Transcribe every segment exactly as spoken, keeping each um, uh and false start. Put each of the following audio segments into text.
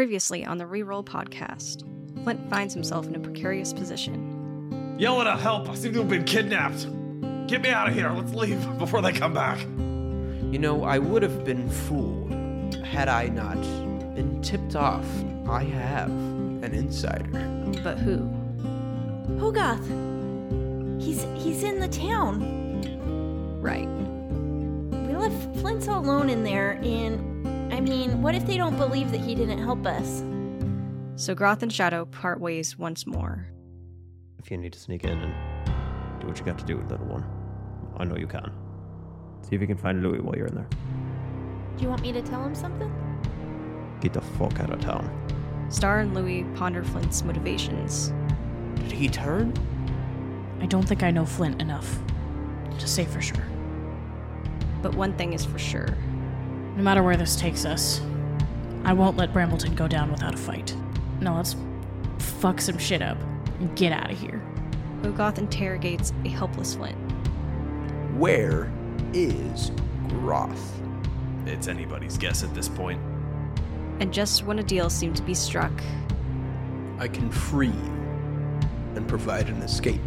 Previously on the Reroll Podcast, Flint finds himself in a precarious position. Yelena, help! I seem to have been kidnapped! Get me out of here! Let's leave before they come back! You know, I would have been fooled had I not been tipped off. I have an insider. But who? Hogarth! He's, he's in the town! Right. We left Flint's all alone in there, and... I mean, what if they don't believe that he didn't help us? So Groth and Shadow part ways once more. If you need to sneak in and do what you got to do, little one, I know you can. See if you can find Louis while you're in there. Do you want me to tell him something? Get the fuck out of town. Star and Louis ponder Flint's motivations. Did he turn? I don't think I know Flint enough to say for sure. But one thing is for sure. No matter where this takes us, I won't let Brambleton go down without a fight. Now let's fuck some shit up and get out of here. Hogarth interrogates a helpless Flint. Where is Groth? It's anybody's guess at this point. And just when a deal seemed to be struck... I can free you and provide an escape,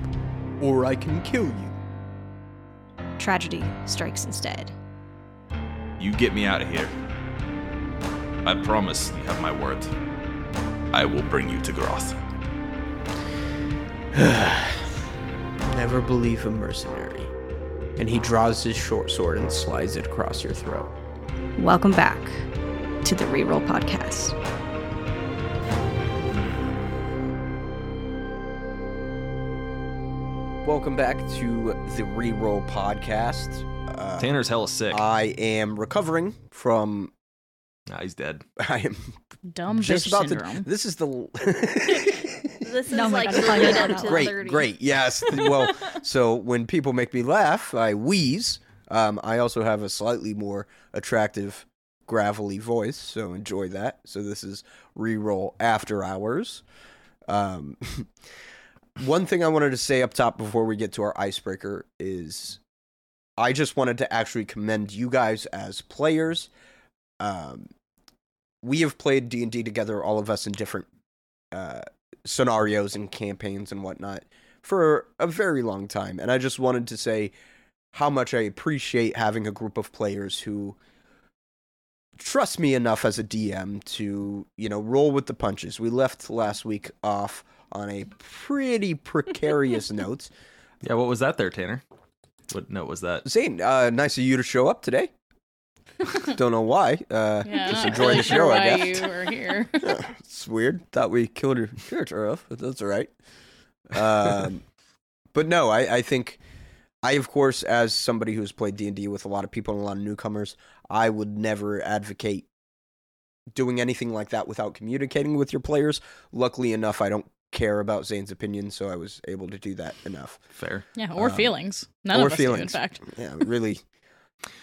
or I can kill you. Tragedy strikes instead. You get me out of here. I promise you have my word. I will bring you to Groth. Never believe a mercenary. And he draws his short sword and slides it across your throat. Welcome back to the Reroll Podcast. Welcome back to the Reroll Podcast. Uh, Tanner's hella sick. I am recovering from... Nah, he's dead. I am... Dumb bitch syndrome. To, this is the... this is no, like... God, great, thirty. Great, yes. Well, so when people make me laugh, I wheeze. Um, I also have a slightly more attractive, gravelly voice, so enjoy that. So this is Reroll After Hours. Um, one thing I wanted to say up top before we get to our icebreaker is... I just wanted to actually commend you guys as players. Um, we have played D and D together, all of us, in different uh, scenarios and campaigns and whatnot for a very long time. And I just wanted to say how much I appreciate having a group of players who trust me enough as a D M to, you know, roll with the punches. We left last week off on a pretty precarious note. Yeah, what was that there, Tanner? What note was that? Zane, uh, nice of you to show up today. Don't know why. Uh, yeah, just enjoying really the show, sure why I guess. You were here. Yeah, it's weird. Thought we killed your character off, but that's all right. Um, but no, I, I think I, of course, as somebody who's played D and D with a lot of people and a lot of newcomers, I would never advocate doing anything like that without communicating with your players. Luckily enough, I don't care about Zane's opinion, so I was able to do that enough. Fair. Yeah, or um, feelings. None or of us feelings. Do, in fact. Yeah, really.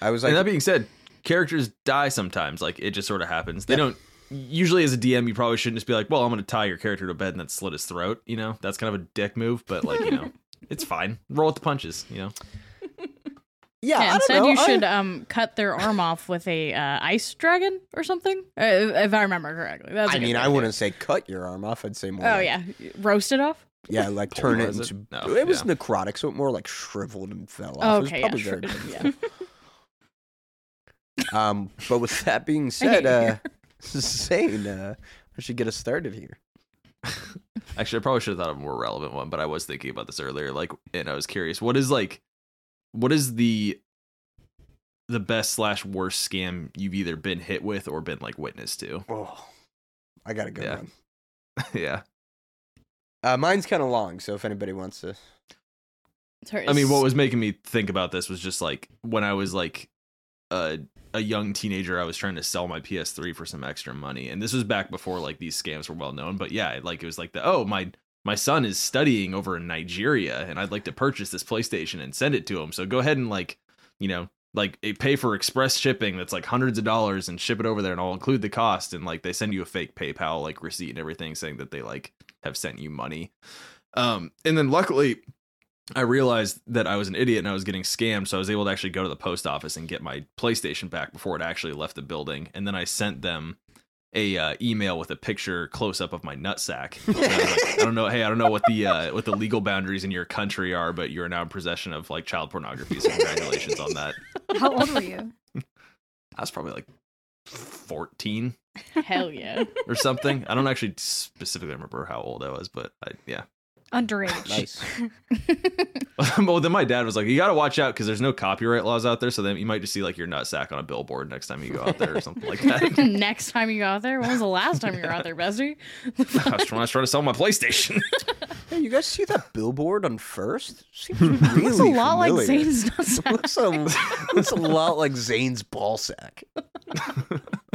I was like, and that being said, characters die sometimes. Like, it just sort of happens. They yeah. don't... Usually as a D M, you probably shouldn't just be like, well, I'm going to tie your character to a bed and then slit his throat, you know? That's kind of a dick move, but, like, you know, it's fine. Roll with the punches, you know? Yeah, yeah, I don't instead know. You I... should um, cut their arm off with a uh, ice dragon or something, uh, if I remember correctly. That's I mean, I wouldn't say cut your arm off. I'd say more. Oh, like, yeah. Roast it off? Yeah, like turn it into... It, no, it was yeah. necrotic, so it more like shriveled and fell off. Okay, it was probably yeah, very yeah. Um, But with that being said, uh, Zane, uh, I should get us started here. Actually, I probably should have thought of a more relevant one, but I was thinking about this earlier, like, and I was curious. What is, like... What is the the best slash worst scam you've either been hit with or been like witness to? Oh, I got a good yeah. one. yeah. Uh, mine's kind of long, so if anybody wants to. I mean, what was making me think about this was just like when I was like a, a young teenager, I was trying to sell my P S three for some extra money. And this was back before like these scams were well known. But yeah, like it was like the, oh, my. My son is studying over in Nigeria and I'd like to purchase this PlayStation and send it to him. So go ahead and like, you know, like pay for express shipping. That's like hundreds of dollars and ship it over there and I'll include the cost. And like, they send you a fake PayPal, like receipt and everything saying that they like have sent you money. Um, and then luckily I realized that I was an idiot and I was getting scammed. So I was able to actually go to the post office and get my PlayStation back before it actually left the building. And then I sent them a uh, email with a picture close up of my nutsack. So I, like, I don't know. Hey, I don't know what the uh, what the legal boundaries in your country are, but you are now in possession of like child pornography. So congratulations on that. How old were you? I was probably like fourteen. Hell yeah. Or something. I don't actually specifically remember how old I was, but I, yeah. Underage. Nice. Well, then my dad was like, you got to watch out because there's no copyright laws out there. So then you might just see like your nutsack on a billboard next time you go out there or something like that. Next time you go out there? When was the last time yeah. you were out there, Bessie? I was trying to sell my PlayStation. Hey, you guys see that billboard on First? Seems really familiar. Looks a lot familiar. Like Zane's nutsack. Looks a, looks a lot like Zane's ball sack. I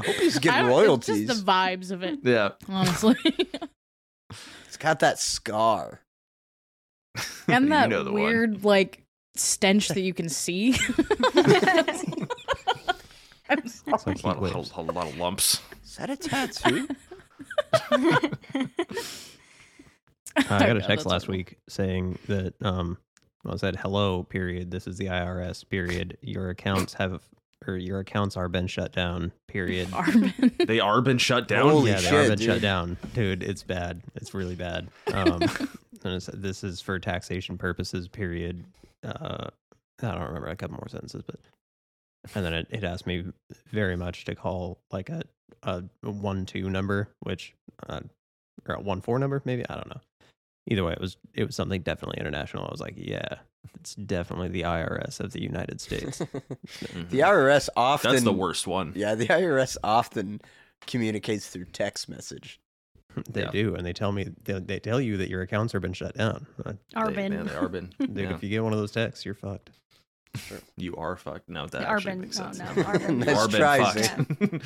hope he's getting royalties. It's just the vibes of it. Yeah. Honestly. It's got that scar. And that you know weird, one. Like, stench that you can see. I'm sorry. It's like a, lot of, a, a lot of lumps. Is that a tattoo? I, I got a text last week saying that, um, well, I said, hello, period. This is the I R S, period. Your accounts have, or your accounts are been shut down, period. Are been. They are been shut down? Holy yeah, they shit, are been dude. Shut down. Dude, it's bad. It's really bad. Um... This is for taxation purposes, period. Uh, I don't remember a couple more sentences, but and then it, it asked me very much to call like a a one two number, which uh, or a one four number, maybe I don't know. Either way, it was it was something definitely international. I was like, yeah, it's definitely the I R S of the United States. Mm-hmm. The I R S often that's the worst one. Yeah, the I R S often communicates through text message. They yeah. do, and they tell me they, they tell you that your accounts have been shut down. Arbin, Arbin. Yeah. If you get one of those texts, you're fucked. Sure. You are fucked. No, that Arbin. Actually makes sense. Oh, no, Arbin. Nice try, Zane.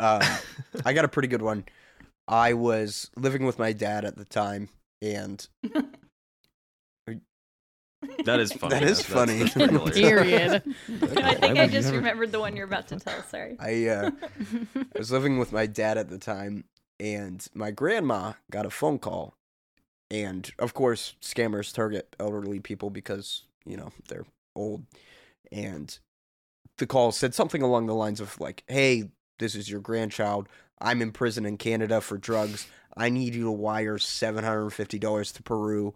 uh, I got a pretty good one. I was living with my dad at the time, and that is funny. That is that's, funny. That's, that's period. I think I just remembered the one you're about to tell. Sorry. I uh, I was living with my dad at the time. And my grandma got a phone call, and of course, scammers target elderly people because, you know, they're old, and the call said something along the lines of like, hey, this is your grandchild. I'm in prison in Canada for drugs. I need you to wire seven hundred fifty dollars to Peru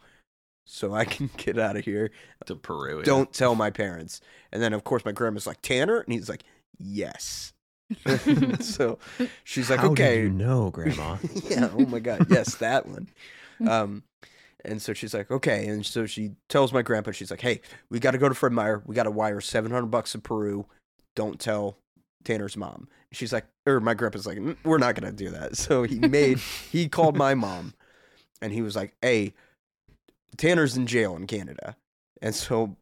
so I can get out of here. To Peru. Yeah. Don't tell my parents. And then, of course, my grandma's like, Tanner? And he's like, yes. So she's like, how okay, did you know, Grandma? Yeah, oh my God, yes, that one. Um, and so she's like, okay, and so she tells my grandpa, she's like, hey, we got to go to Fred Meyer, we got to wire seven hundred bucks to Peru. Don't tell Tanner's mom. She's like, or my grandpa's like, we're not gonna do that. So he made he called my mom, and he was like, hey, Tanner's in jail in Canada, and so.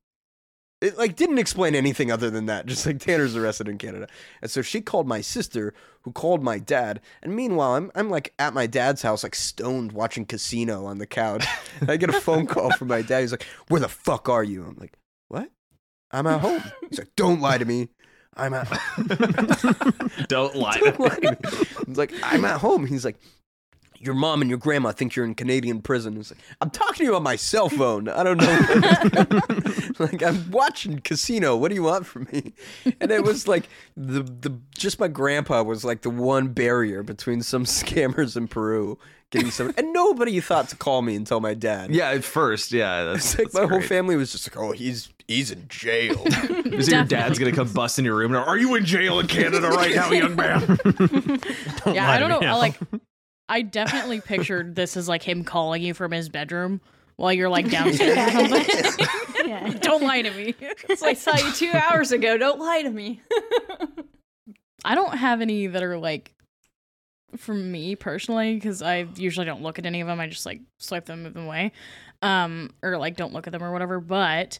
It, like, didn't explain anything other than that. Just, like, Tanner's arrested in Canada. And so she called my sister, who called my dad. And meanwhile, I'm, I'm like, at my dad's house, like, stoned, watching Casino on the couch. And I get a phone call from my dad. He's like, where the fuck are you? I'm like, what? I'm at home. He's like, don't lie to me. I'm at home. Don't lie to me. I'm like, I'm at home. He's like, your mom and your grandma think you're in Canadian prison. It's like, I'm talking to you on my cell phone. I don't know. Like, I'm watching Casino. What do you want from me? And it was like the the just my grandpa was like the one barrier between some scammers in Peru getting some. And nobody thought to call me and tell my dad. Yeah, at first, yeah. That's, it's like that's my great. Whole family was just like, oh, he's he's in jail. Is your dad's gonna come bust in your room? Are you in jail in Canada right now, young man? Don't yeah, I don't know. I like. I definitely pictured this as like him calling you from his bedroom while you're like downstairs or something. Yeah. Don't lie to me. It's like, I saw you two hours ago. Don't lie to me. I don't have any that are like for me personally because I usually don't look at any of them. I just like swipe them, move them away, um, or like don't look at them or whatever. But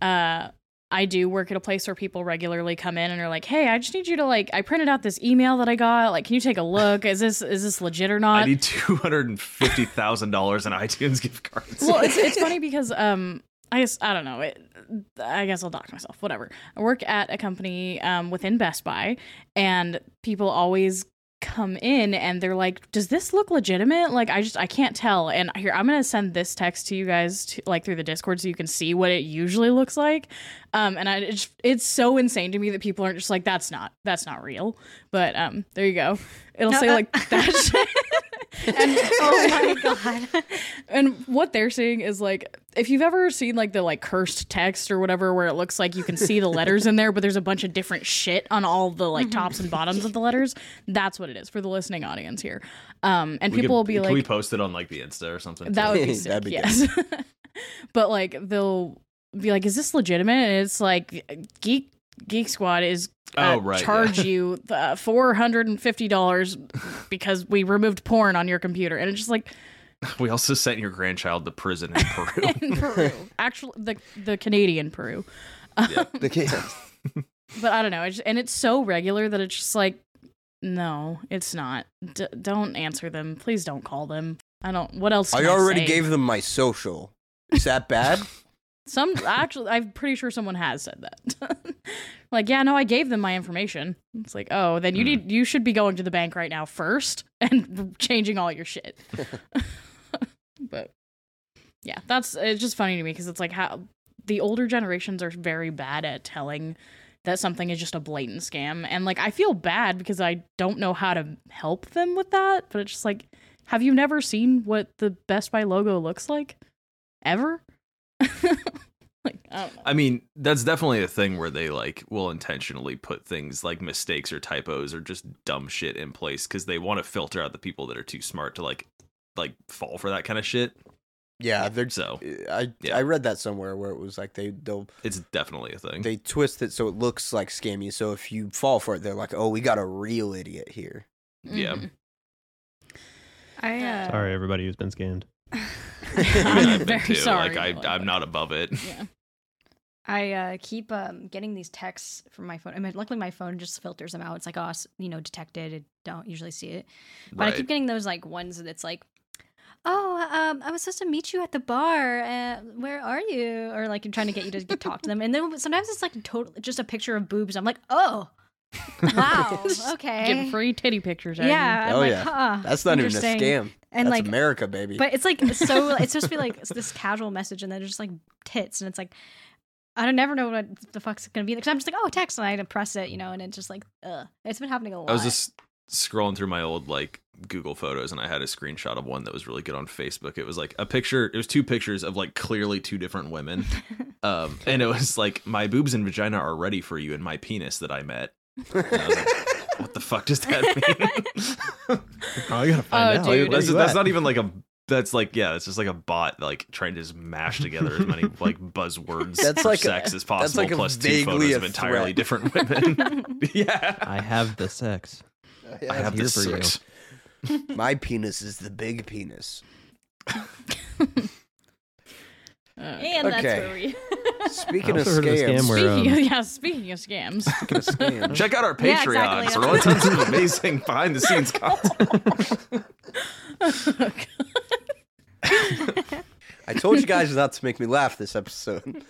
uh, I do work at a place where people regularly come in and are like, hey, I just need you to like, I printed out this email that I got. Like, can you take a look? Is this, is this legit or not? I need two hundred fifty thousand dollars in iTunes gift cards. Well, it's, it's funny because, um, I guess, I don't know. It, I guess I'll dock myself, whatever. I work at a company, um, within Best Buy, and people always come in and they're like, does this look legitimate? Like, I just, I can't tell. And here, I'm going to send this text to you guys, to, like, through the Discord so you can see what it usually looks like. Um, and I, it's, it's so insane to me that people aren't just like, that's not, that's not real. But um, there you go. It'll no, say uh- like that shit. And oh my god. And what they're seeing is like, if you've ever seen like the like cursed text or whatever, where it looks like you can see the letters in there, but there's a bunch of different shit on all the like mm-hmm. tops and bottoms of the letters. That's what it is for the listening audience here. Um, and we people could, will be can like, can we post it on like the Insta or something? That would be sick. That'd be yes. But like they'll be like, is this legitimate? And it's like geek. Geek Squad is uh, oh, right, charge yeah. you uh, four hundred fifty dollars because we removed porn on your computer. And it's just like, we also sent your grandchild to prison in Peru. In Peru. Actually, the the Canadian Peru. Yeah, um, the but I don't know. It's, and it's so regular that it's just like, no, it's not. D- don't answer them. Please don't call them. I don't. What else? I already I gave them my social. Is that bad? Some actually, I'm pretty sure someone has said that. Like, yeah, no, I gave them my information. It's like, oh, then you mm. need, you should be going to the bank right now first and changing all your shit. But yeah, that's it's just funny to me because it's like how the older generations are very bad at telling that something is just a blatant scam, and like I feel bad because I don't know how to help them with that. But it's just like, have you never seen what the Best Buy logo looks like ever? Like, I, don't know. I mean, that's definitely a thing where they like will intentionally put things like mistakes or typos or just dumb shit in place because they want to filter out the people that are too smart to like like fall for that kind of shit. Yeah, they're so I yeah. I read that somewhere where it was like they they'll it's definitely a thing. They twist it so it looks like scammy. So if you fall for it, they're like, oh, we got a real idiot here. Mm-hmm. Yeah. I uh... sorry, everybody who's been scammed. I'm very too. sorry. Like, I, I'm not above it. Yeah. I uh, keep um, getting these texts from my phone. I mean, luckily my phone just filters them out. It's like, oh, you know, detected. I don't usually see it. But right. I keep getting those like ones that's like, oh, um, I was supposed to meet you at the bar. Uh, where are you? Or like I'm trying to get you to get talk to them. And then sometimes it's like total, just a picture of boobs. I'm like, oh. Wow. Okay. Getting free titty pictures. Yeah. I'm oh like, yeah. Huh, that's not even a scam. And that's like America, baby. But it's like so. It's supposed to be like it's this casual message, and then just like tits, and it's like I don't never know what the fuck's gonna be. Because I'm just like, oh, text, and I press it, you know, and it's just like, ugh. It's been happening a lot. I was just scrolling through my old like Google Photos, and I had a screenshot of one that was really good on Facebook. It was like a picture. It was two pictures of like clearly two different women, um, and it was like my boobs and vagina are ready for you, and my penis that I met. And I was like, what the fuck does that mean? Oh, I gotta find oh, out. Dude, that's, that's not even like a. That's like yeah. It's just like a bot like trying to just mash together as many like buzzwords that's for like sex a, as possible, like plus two photos of entirely threat. different women. Yeah, I have the sex. Uh, yeah, I have the sex. You. My penis is the big penis. uh, and okay. that's where we. Speaking of scams, scam where, um... speaking, yeah. Speaking of scams, speaking of scams. Check out our Patreon yeah, exactly. for all tons of amazing behind-the-scenes content. Oh, I told you guys not to make me laugh this episode.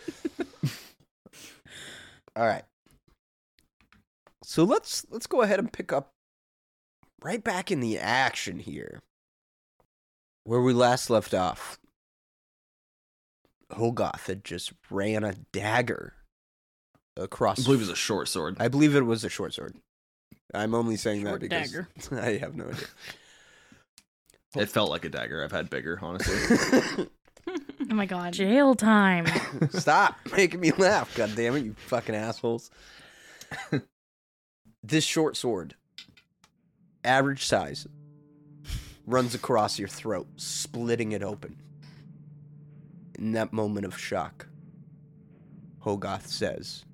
All right, so let's let's go ahead and pick up right back in the action here, where we last left off. Hogarth had just ran a dagger across. I believe it was a short sword. I believe it was a short sword. I'm only saying short that because dagger. I have no idea. It felt like a dagger. I've had bigger, honestly. Oh my god! Jail time. Stop making me laugh! God damn it, you fucking assholes! This short sword, average size, runs across your throat, splitting it open. In that moment of shock, Hogarth says,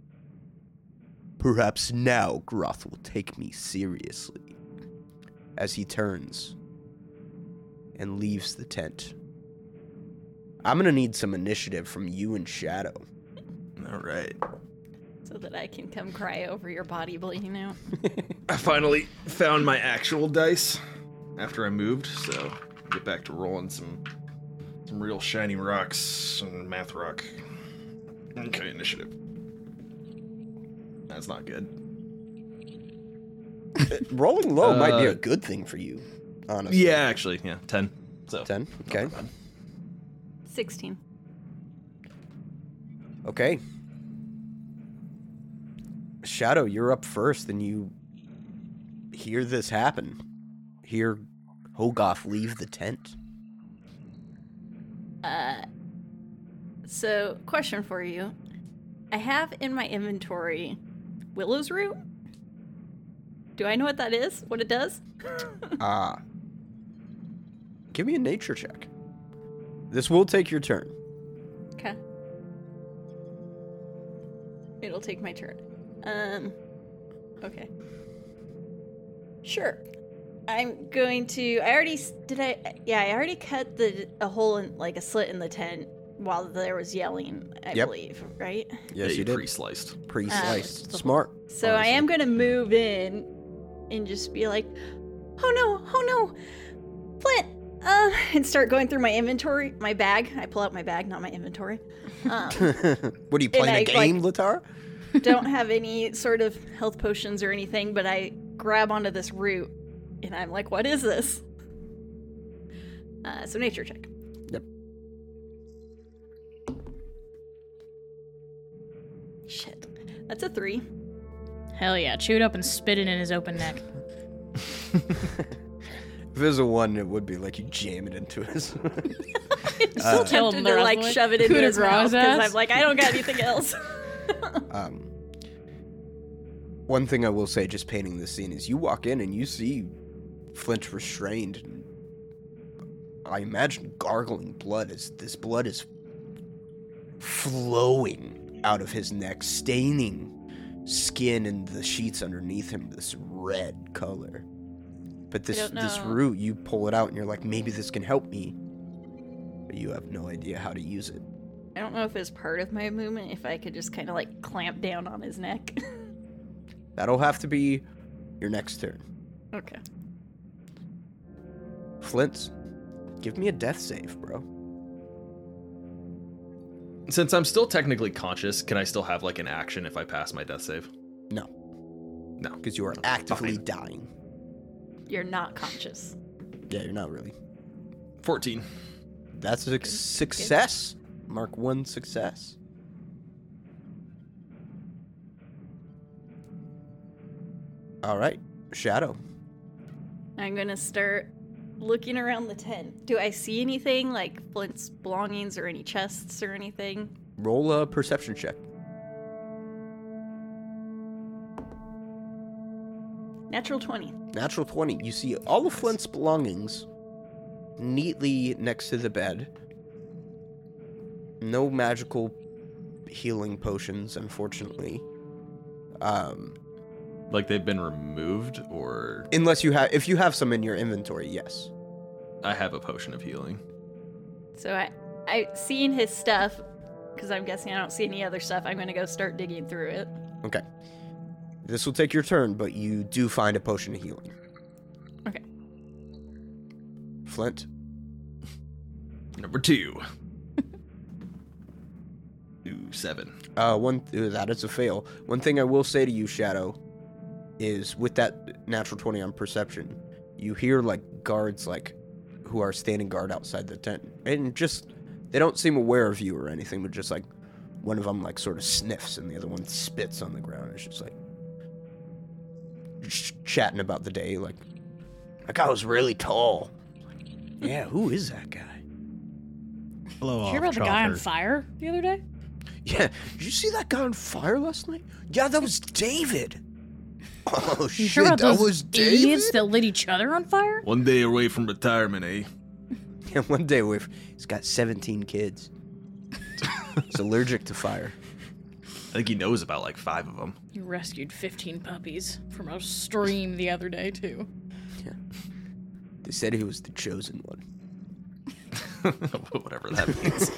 "Perhaps now Groth will take me seriously," as he turns and leaves the tent. I'm going to need some initiative from you and Shadow. All right. So that I can come cry over your body bleeding out. I finally found my actual dice after I moved, so I'll get back to rolling some... Some real shiny rocks and math rock. Okay, initiative. That's not good. Rolling low uh, might be a good thing for you, honestly. Yeah, actually, yeah, ten. So ten, okay. sixteen. Okay. Shadow, you're up first, and you hear this happen. Hear Hogarth leave the tent. Uh, so, question for you. I have in my inventory Willow's Root. Do I know what that is? What it does? Ah. uh, give me a nature check. This will take your turn. Okay. It'll take my turn. Um, okay. Sure. I'm going to, I already, did I, yeah, I already cut the a hole in, like a slit in the tent while there was yelling, I yep. believe, right? Yes, yeah, you did. Pre-sliced. Pre-sliced. Uh, Smart. So honestly. I am going to move in and just be like, oh no, oh no, Flint, uh, and start going through my inventory, my bag. I pull out my bag, not my inventory. Um, what, are you playing a I, game, like, Latara? Don't have any sort of health potions or anything, but I grab onto this root. And I'm like, what is this? Uh, so nature check. Yep. Shit. That's a three. Hell yeah. Chew it up and spit it in his open neck. If it was a one, it would be like you jam it into his... I'm still uh, tempted to like shove it into his mouth because I'm like, I don't got anything else. um. One thing I will say, just painting this scene, is you walk in and you see Flint restrained, and I imagine gargling blood as this blood is flowing out of his neck, staining skin and the sheets underneath him this red color. But this this root, you pull it out and you're like, maybe this can help me. But you have no idea how to use it. I don't know if it's part of my movement, if I could just kind of like clamp down on his neck. That'll have to be your next turn. Okay. Flint's, give me a death save, bro. Since I'm still technically conscious, can I still have, like, an action if I pass my death save? No. No. Because you are actively Fine. dying. You're not conscious. Yeah, you're not really. fourteen. That's a success. Good. Mark one success. All right, Shadow. I'm going to start looking around the tent. Do I see anything, like Flint's belongings or any chests or anything? Roll a perception check. Natural twenty. Natural twenty. You see all of Flint's belongings neatly next to the bed. No magical healing potions, unfortunately. Um... Like they've been removed, or unless you have, if you have some in your inventory, yes. I have a potion of healing. So I, I seen his stuff, because I'm guessing I don't see any other stuff. I'm gonna go start digging through it. Okay. This will take your turn, but you do find a potion of healing. Okay. Flint. Number two. Ooh, seven. Uh, one. Th- that is a fail. One thing I will say to you, Shadow, is with that natural twenty on perception, you hear, like, guards, like, who are standing guard outside the tent. And just, they don't seem aware of you or anything, but just, like, one of them, like, sort of sniffs and the other one spits on the ground. It's just, like, ch- chatting about the day, like, that guy was really tall. Yeah, who is that guy? Blow off. Did you hear about the guy on fire the other day? Yeah. Did you see that guy on fire last night? Yeah, that was David. Oh, shit, sure about that was David? Idiots that lit each other on fire? One day away from retirement, eh? Yeah, one day away from... He's got seventeen kids. He's allergic to fire. I think he knows about, like, five of them. He rescued fifteen puppies from a stream the other day, too. Yeah. They said he was the chosen one. Whatever that means.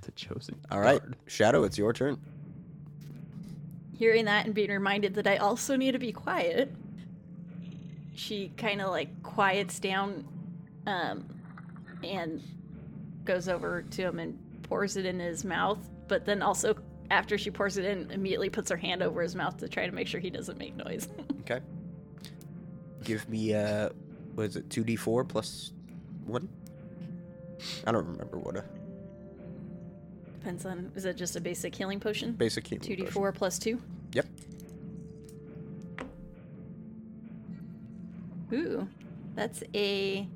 The chosen one. All right, guard. Shadow, it's your turn. Hearing that and being reminded that I also need to be quiet, she kind of like quiets down um, and goes over to him and pours it in his mouth. But then also after she pours it in, immediately puts her hand over his mouth to try to make sure he doesn't make noise. Okay. give me, uh, what is it, two d four plus one? I don't remember what a... Depends on, is it just a basic healing potion? Basic healing potion. two d four plus two? Yep. Ooh, that's a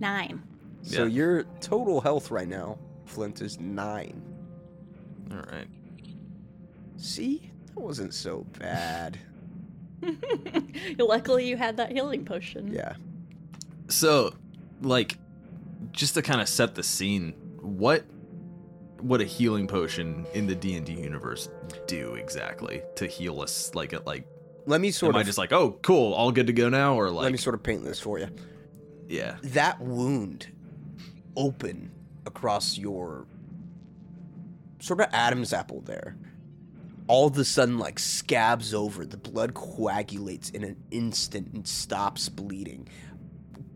nine. Yeah. So your total health right now, Flint, is nine. All right. See? That wasn't so bad. Luckily you had that healing potion. Yeah. So, like, just to kind of set the scene, what would a healing potion in the D and D universe do exactly to heal us? Like, at, like, let me sort am of. Am I just like, oh, cool, all good to go now, or like? Let me sort of paint this for you. Yeah. That wound open across your sort of Adam's apple there. All of a sudden, like, scabs over. The blood coagulates in an instant and stops bleeding.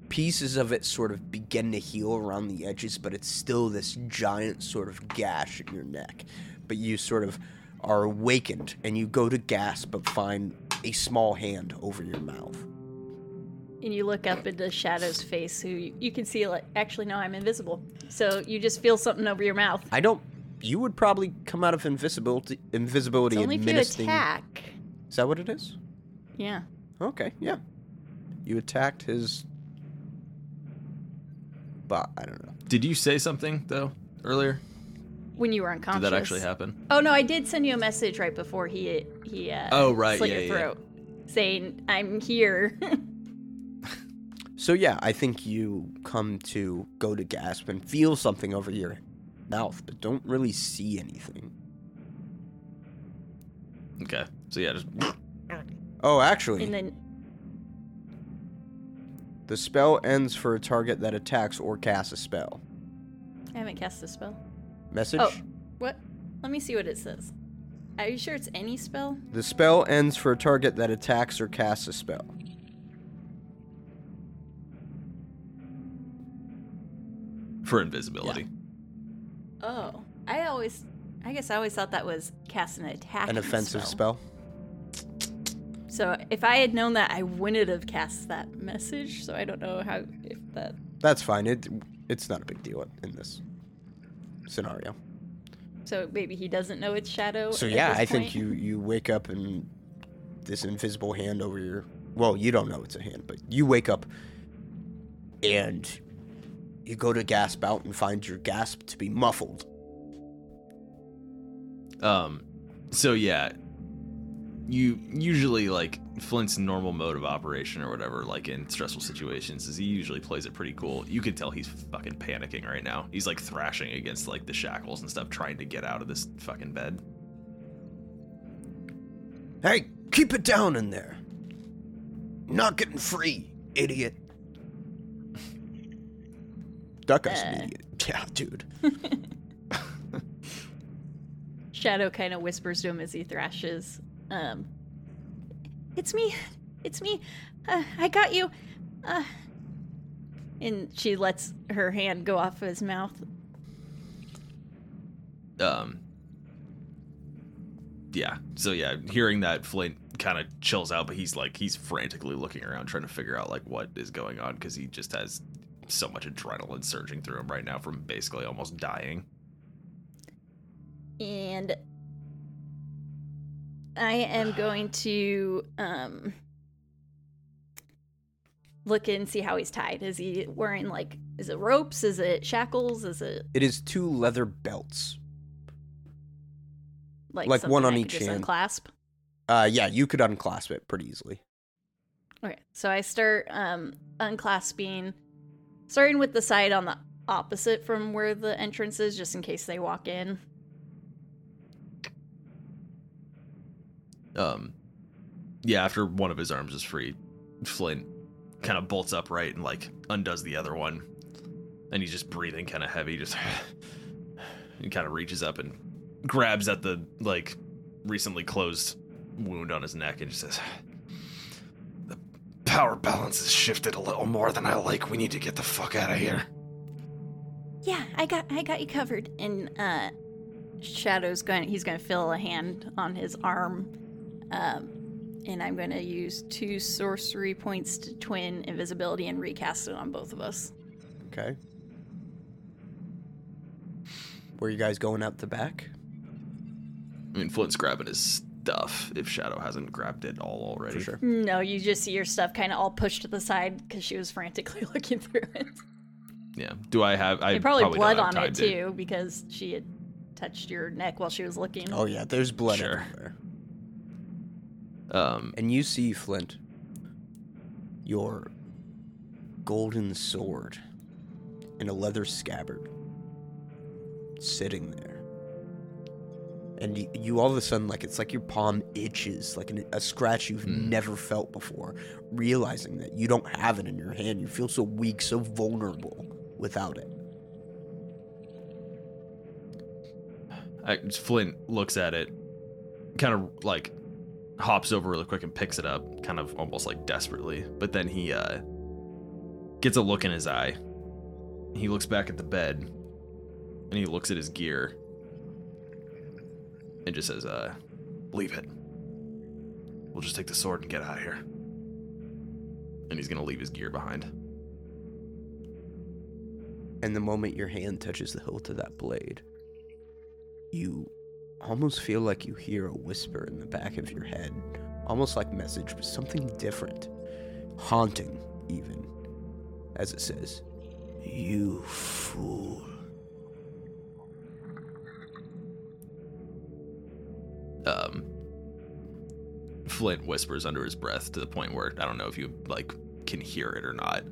Pieces of it sort of begin to heal around the edges, but it's still this giant sort of gash in your neck. But you sort of are awakened, and you go to gasp, but find a small hand over your mouth. And you look up into Shadow's face, who you, you can see, like, actually, no, I'm invisible. So you just feel something over your mouth. I don't... You would probably come out of invisibility, invisibility it's only and menace if you attack. Is that what it is? Yeah. Okay, yeah. You attacked his... But I don't know. Did you say something, though, earlier? When you were unconscious. Did that actually happen? Oh, no, I did send you a message right before he he uh, oh, right. slit yeah, your yeah, throat, yeah. saying, I'm here. So, yeah, I think you come to go to gasp and feel something over your mouth, but don't really see anything. Okay, so yeah, just... Oh, actually, and then... the spell ends for a target that attacks or casts a spell. I haven't cast a spell. Message? Oh, what? Let me see what it says. Are you sure it's any spell? The spell ends for a target that attacks or casts a spell. For invisibility. Yeah. Oh, I always, I guess I always thought that was cast an attack. An offensive spell. spell. So if I had known that, I wouldn't have cast that message. So I don't know how, if that. That's fine. It, it's not a big deal in this scenario. So maybe he doesn't know it's Shadow. So yeah, I think you, you wake up and this invisible hand over your, well, you don't know it's a hand, but you wake up and you go to gasp out and find your gasp to be muffled. Um, so yeah, you usually, like, Flint's normal mode of operation or whatever, like in stressful situations, is he usually plays it pretty cool. You can tell he's fucking panicking right now. He's like thrashing against like the shackles and stuff, trying to get out of this fucking bed. Hey, keep it down in there. Not getting free, idiot. Duck us, uh. Yeah, dude. Shadow kind of whispers to him as he thrashes. Um, it's me. It's me. Uh, I got you. Uh, and she lets her hand go off of his mouth. Um. Yeah. So, yeah, hearing that, Flint kind of chills out, but he's like, he's frantically looking around trying to figure out, like, what is going on, because he just has so much adrenaline surging through him right now from basically almost dying. And I am going to um, look and see how he's tied. Is he wearing, like, is it ropes? Is it shackles? Is it? It is two leather belts. Like, like one on each hand. Just unclasp? Uh, yeah, you could unclasp it pretty easily. Okay, so I start um, unclasping. Starting with the side on the opposite from where the entrance is, just in case they walk in. Um, yeah, after one of his arms is free, Flint kind of bolts upright and, like, undoes the other one. And he's just breathing kind of heavy, just... he kind of reaches up and grabs at the, like, recently closed wound on his neck and just says... Power balance has shifted a little more than I like. We need to get the fuck out of here. Yeah, I got I got you covered. And uh, Shadow's going, he's going to feel a hand on his arm. Um, and I'm going to use two sorcery points to twin invisibility and recast it on both of us. Okay. Were you guys going out the back? I mean, Flint's grabbing his stuff if Shadow hasn't grabbed it all already. For sure. No, you just see your stuff kind of all pushed to the side because she was frantically looking through it. Yeah. Do I have... I probably, probably blood on it, too, to... because she had touched your neck while she was looking. Oh, yeah. There's blood sure. everywhere. Um, and you see, Flint, your golden sword in a leather scabbard sitting there. And you, you all of a sudden, like, it's like your palm itches, like an, a scratch you've mm. never felt before, realizing that you don't have it in your hand. You feel so weak, so vulnerable without it. I, Flint looks at it, kind of, like, hops over really quick and picks it up, kind of almost, like, desperately. But then he uh, gets a look in his eye. He looks back at the bed, and he looks at his gear. And just says, uh, leave it. We'll just take the sword and get out of here. And he's going to leave his gear behind. And the moment your hand touches the hilt of that blade, you almost feel like you hear a whisper in the back of your head. Almost like message, but something different. Haunting, even. As it says, you fool. Um, Flint whispers under his breath to the point where I don't know if you like can hear it or not.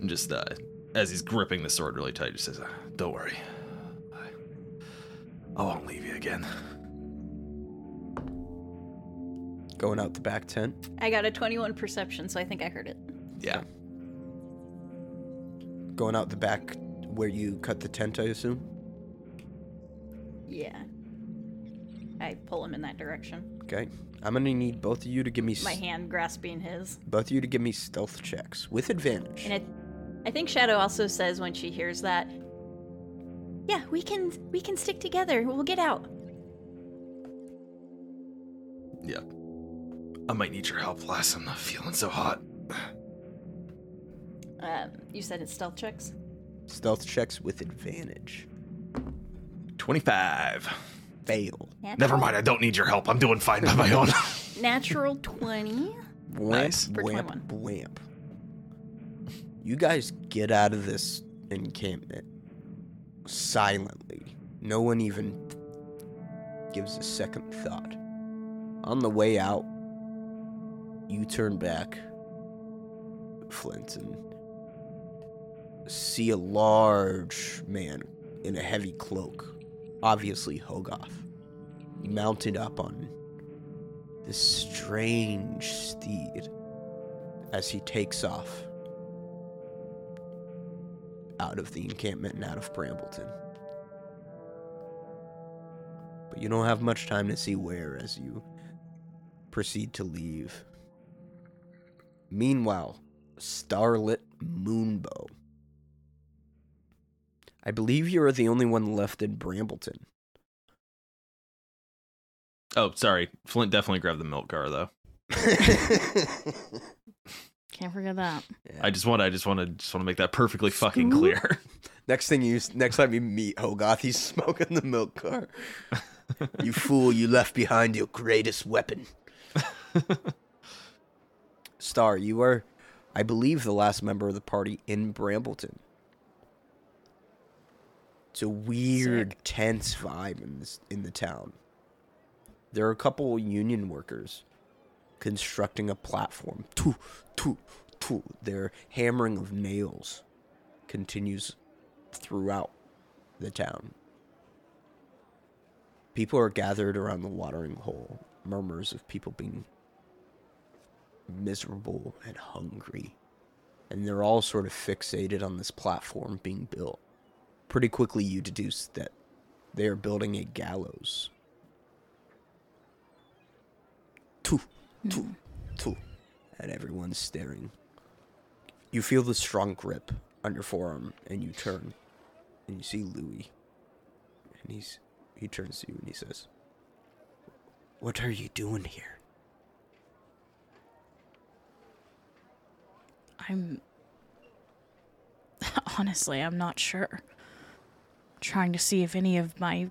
And just uh, as he's gripping the sword really tight, he says, "Don't worry, I, I won't leave you again." Going out the back tent. I got a twenty-one perception, so I think I heard it. Yeah. Going out the back where you cut the tent, I assume. Yeah. I pull him in that direction. Okay. I'm going to need both of you to give me... My hand grasping his. Both of you to give me stealth checks with advantage. And it, I think Shadow also says when she hears that, yeah, we can we can stick together. We'll get out. Yeah. I might need your help, lass. I'm not feeling so hot. Um, you said it's stealth checks? Stealth checks with advantage. twenty-five. Fail. Natural. Never mind, I don't need your help. I'm doing fine by my own. Natural twenty. Wamp, nice. Wamp, wamp. You guys get out of this encampment silently. No one even gives a second thought. On the way out, you turn back, Flint, and see a large man in a heavy cloak. Obviously Hogarth, mounted up on this strange steed as he takes off out of the encampment and out of Brambleton. But you don't have much time to see where as you proceed to leave. Meanwhile, starlit Moonbow. I believe you are the only one left in Brambleton. Oh, sorry. Flint definitely grabbed the milk car, though. Can't forget that. Yeah. I just want. I just want to. Just want to make that perfectly fucking clear. Next thing you. Next time you meet Hogarth, he's smoking the milk car. You fool! You left behind your greatest weapon. Star, you are, I believe, the last member of the party in Brambleton. It's a weird, Sick. tense vibe in, this, in the town. There are a couple union workers constructing a platform. Too, too, too. Their hammering of nails continues throughout the town. People are gathered around the watering hole. Murmurs of people being miserable and hungry. And they're all sort of fixated on this platform being built. Pretty quickly you deduce that they are building a gallows. Two, two, two. And everyone's staring. You feel the strong grip on your forearm, and you turn. And you see Louis. And he's he turns to you and he says, what are you doing here? I'm... Honestly, I'm not sure. I'm trying to see if any of my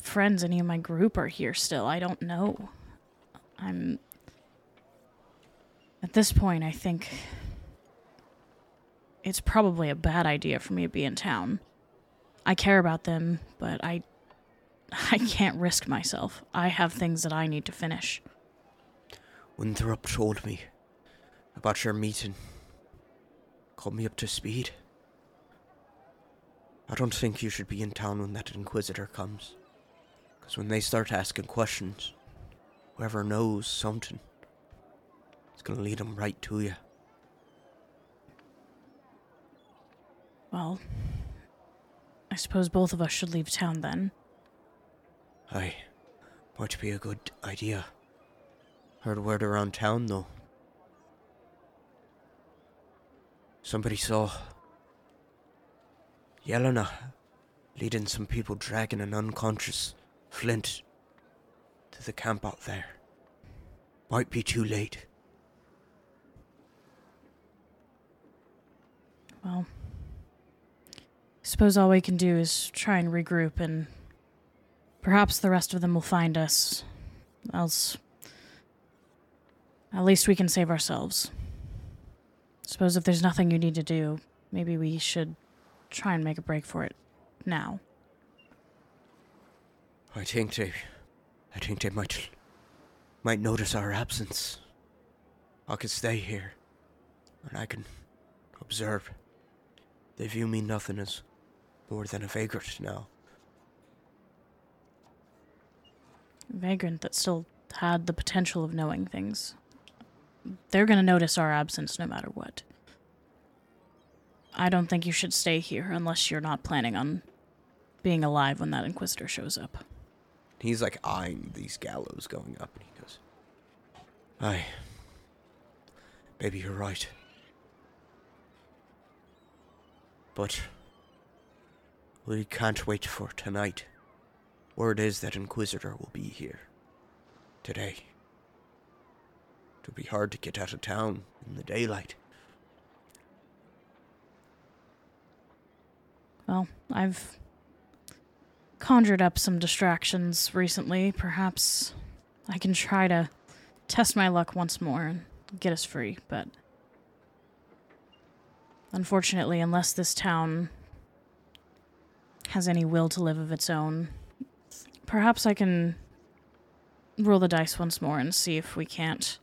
friends, any of my group are here still. I don't know. I'm... At this point, I think... It's probably a bad idea for me to be in town. I care about them, but I... I can't risk myself. I have things that I need to finish. Winthrop told me about your meeting. Called me up to speed. I don't think you should be in town when that Inquisitor comes. Because when they start asking questions, whoever knows something, it's going to lead them right to you. Well, I suppose both of us should leave town then. Aye, might be a good idea. Heard word around town, though. Somebody saw Yelena leading some people dragging an unconscious Flint to the camp out there. Might be too late. Well, I suppose all we can do is try and regroup and... Perhaps the rest of them will find us. Else, at least we can save ourselves. Suppose if there's nothing you need to do, maybe we should try and make a break for it now. I think they, I think they might, might notice our absence. I could stay here, and I can observe. They view me nothing as more than a vagrant now. Vagrant that still had the potential of knowing things. They're going to notice our absence no matter what. I don't think you should stay here unless you're not planning on being alive when that Inquisitor shows up. He's like eyeing these gallows going up and he goes, aye, maybe you're right. But we can't wait for tonight. Word is that Inquisitor will be here today. It'll be hard to get out of town in the daylight. Well, I've conjured up some distractions recently. Perhaps I can try to test my luck once more and get us free, but unfortunately, unless this town has any will to live of its own, perhaps I can roll the dice once more and see if we can't,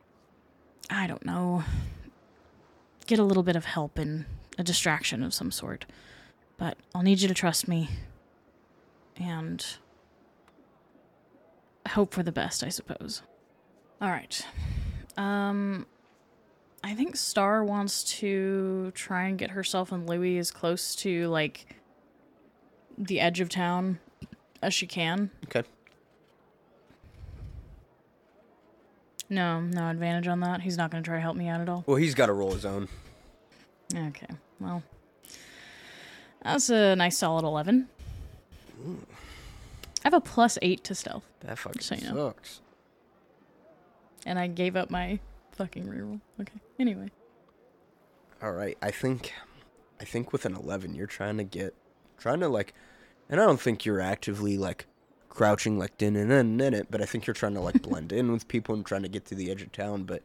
I don't know, get a little bit of help in a distraction of some sort. But I'll need you to trust me and hope for the best, I suppose. All right. Um, I think Star wants to try and get herself and Louis as close to, like, the edge of town as she can. Okay. No, no advantage on that. He's not going to try to help me out at all. Well, he's got to roll his own. Okay, well. That's a nice solid eleven. Ooh. I have a plus eight to stealth. That fucking so you know. sucks. And I gave up my fucking reroll. Okay, anyway. Alright, I think... I think with an eleven, you're trying to get... Trying to, like... And I don't think you're actively, like, crouching, like, din and then in it, but I think you're trying to, like, blend in with people and trying to get to the edge of town. But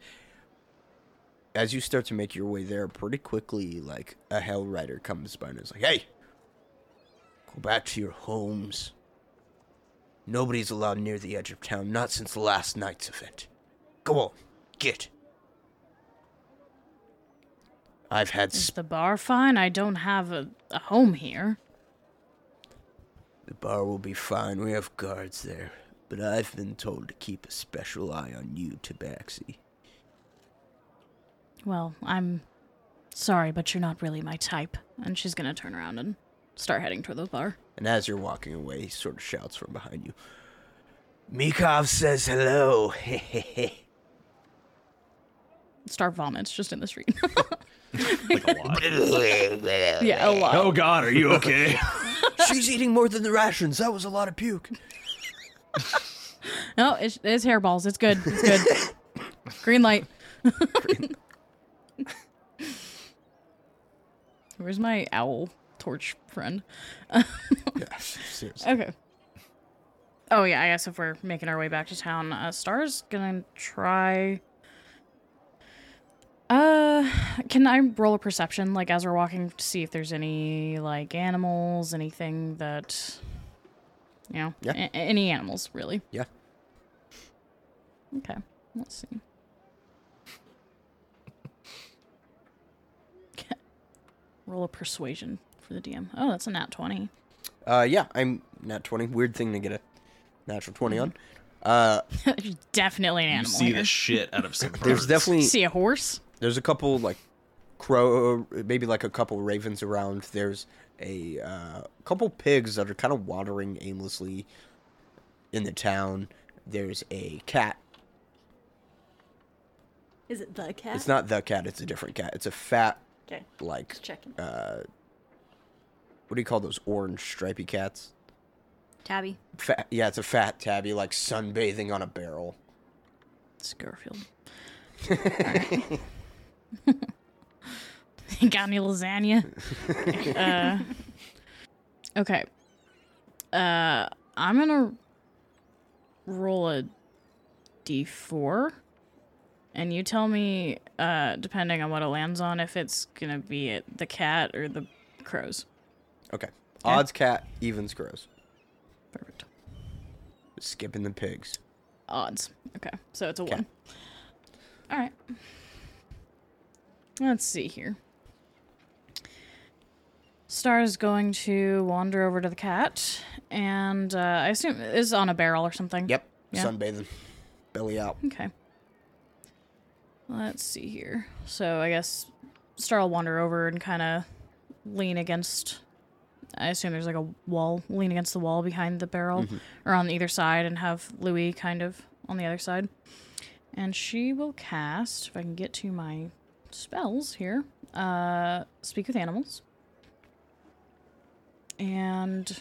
as you start to make your way there, pretty quickly, like, a Hell Rider comes by and is like, hey, go back to your homes. Nobody's allowed near the edge of town, not since last night's event. Go on, get. I've had... Is sp- the bar fine? I don't have a, a home here. The bar will be fine. We have guards there. But I've been told to keep a special eye on you, Tabaxi. Well, I'm sorry, but you're not really my type. And she's going to turn around and start heading toward the bar. And as you're walking away, he sort of shouts from behind you, Mikhov says hello. Hehehe. Star vomits just in the street. Like a lot. Yeah, a lot. Oh, God, are you okay? She's eating more than the rations. That was a lot of puke. No, it's, it's hairballs. It's good. It's good. Green light. Green. Where's my owl torch friend? Yeah, seriously. Okay. Oh, yeah, I guess if we're making our way back to town, uh, Star's gonna try... Uh, can I roll a perception, like, as we're walking to see if there's any, like, animals, anything that, you know, yeah. a- any animals, really? Yeah. Okay, let's see. Roll a persuasion for the D M. Oh, that's a nat twenty. Uh, yeah, I'm nat twenty. Weird thing to get a natural twenty on. Uh, There's definitely an animal. You see here. The shit out of some birds. There's definitely see a horse. There's a couple like crow, maybe like a couple ravens around. There's a uh, couple pigs that are kind of wandering aimlessly in the town. There's a cat. Is it the cat? It's not the cat. It's a different cat. It's a fat. Okay. Like, uh, what do you call those orange stripy cats? Tabby. Fat, yeah, it's a fat tabby, like sunbathing on a barrel. It's Garfield. Got any lasagna? uh, okay. Uh, I'm gonna roll a d four. And you tell me, uh, depending on what it lands on, if it's gonna be it, the cat or the crows. Okay. Odds yeah. Cat, evens crows. Perfect. Skipping the pigs. Odds. Okay. So it's a cat. One. All right. Let's see here. Star's going to wander over to the cat, and uh, I assume it's on a barrel or something. Yep. Yeah. Sunbathing. Belly out. Okay. Let's see here. So I guess Star will wander over and kind of lean against, I assume there's like a wall, lean against the wall behind the barrel, mm-hmm. or on either side, and have Louis kind of on the other side. And she will cast, if I can get to my spells here, uh, Speak with Animals. And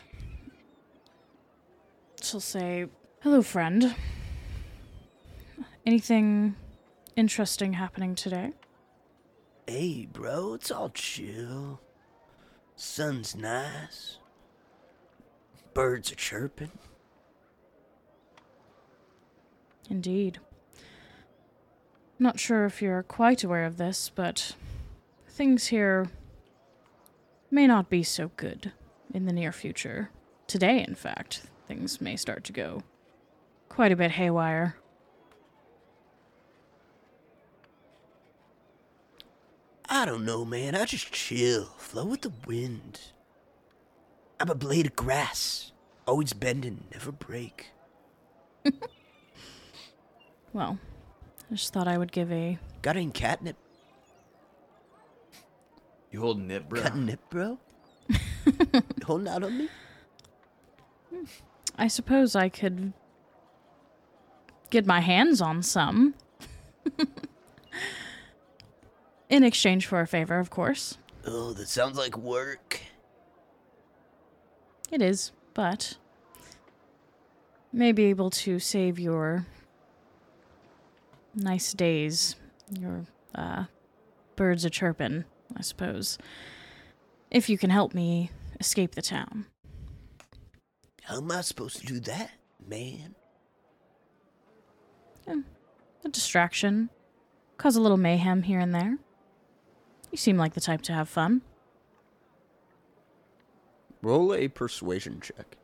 she'll say, hello, friend. Anything... interesting happening today? Hey, bro, it's all chill. Sun's nice. Birds are chirping. Indeed. Not sure if you're quite aware of this, but things here may not be so good in the near future. Today, in fact, things may start to go quite a bit haywire. I don't know, man. I just chill. Flow with the wind. I'm a blade of grass. Always bending, never break. Well, I just thought I would give a... Got any catnip? You holding it, bro? Catnip, bro? You holding out on me? I suppose I could get my hands on some. In exchange for a favor, of course. Oh, that sounds like work. It is, but... may be able to save your... nice days. Your, uh... birds a-chirpin', I suppose. If you can help me escape the town. How am I supposed to do that, man? Yeah, a distraction. Cause a little mayhem here and there. You seem like the type to have fun. Roll a persuasion check.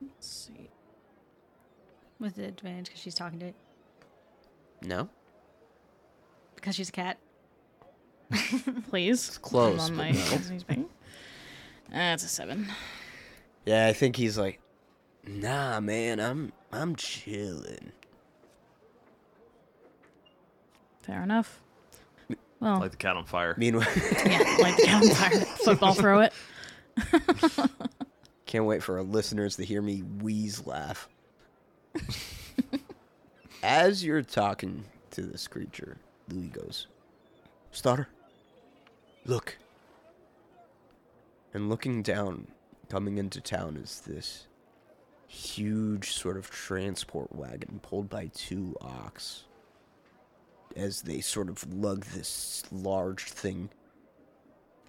Let's see. With the advantage because she's talking to it? No. Because she's a cat? Please. It's close. On my no. That's a seven. Yeah, I think he's like, nah, man, I'm I'm chilling. Fair enough. Well, like the cat on fire. Meanwhile, yeah, like the cat on fire. Football throw it. Can't wait for our listeners to hear me wheeze laugh. As you're talking to this creature, Louis goes, Star, look. And looking down, coming into town is this huge sort of transport wagon pulled by two ox. as they sort of lug this large thing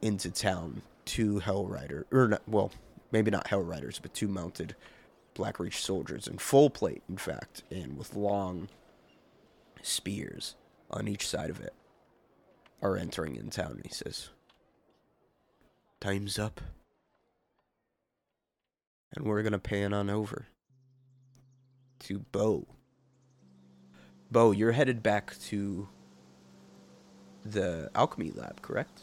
into town. Two Hellrider, or not, well, maybe not Hellriders, but two mounted Blackreach soldiers in full plate, in fact, and with long spears on each side of it, are entering in town. He says, "Time's up, and we're gonna pan on over to Beau. Beau, you're headed back to the alchemy lab, correct?"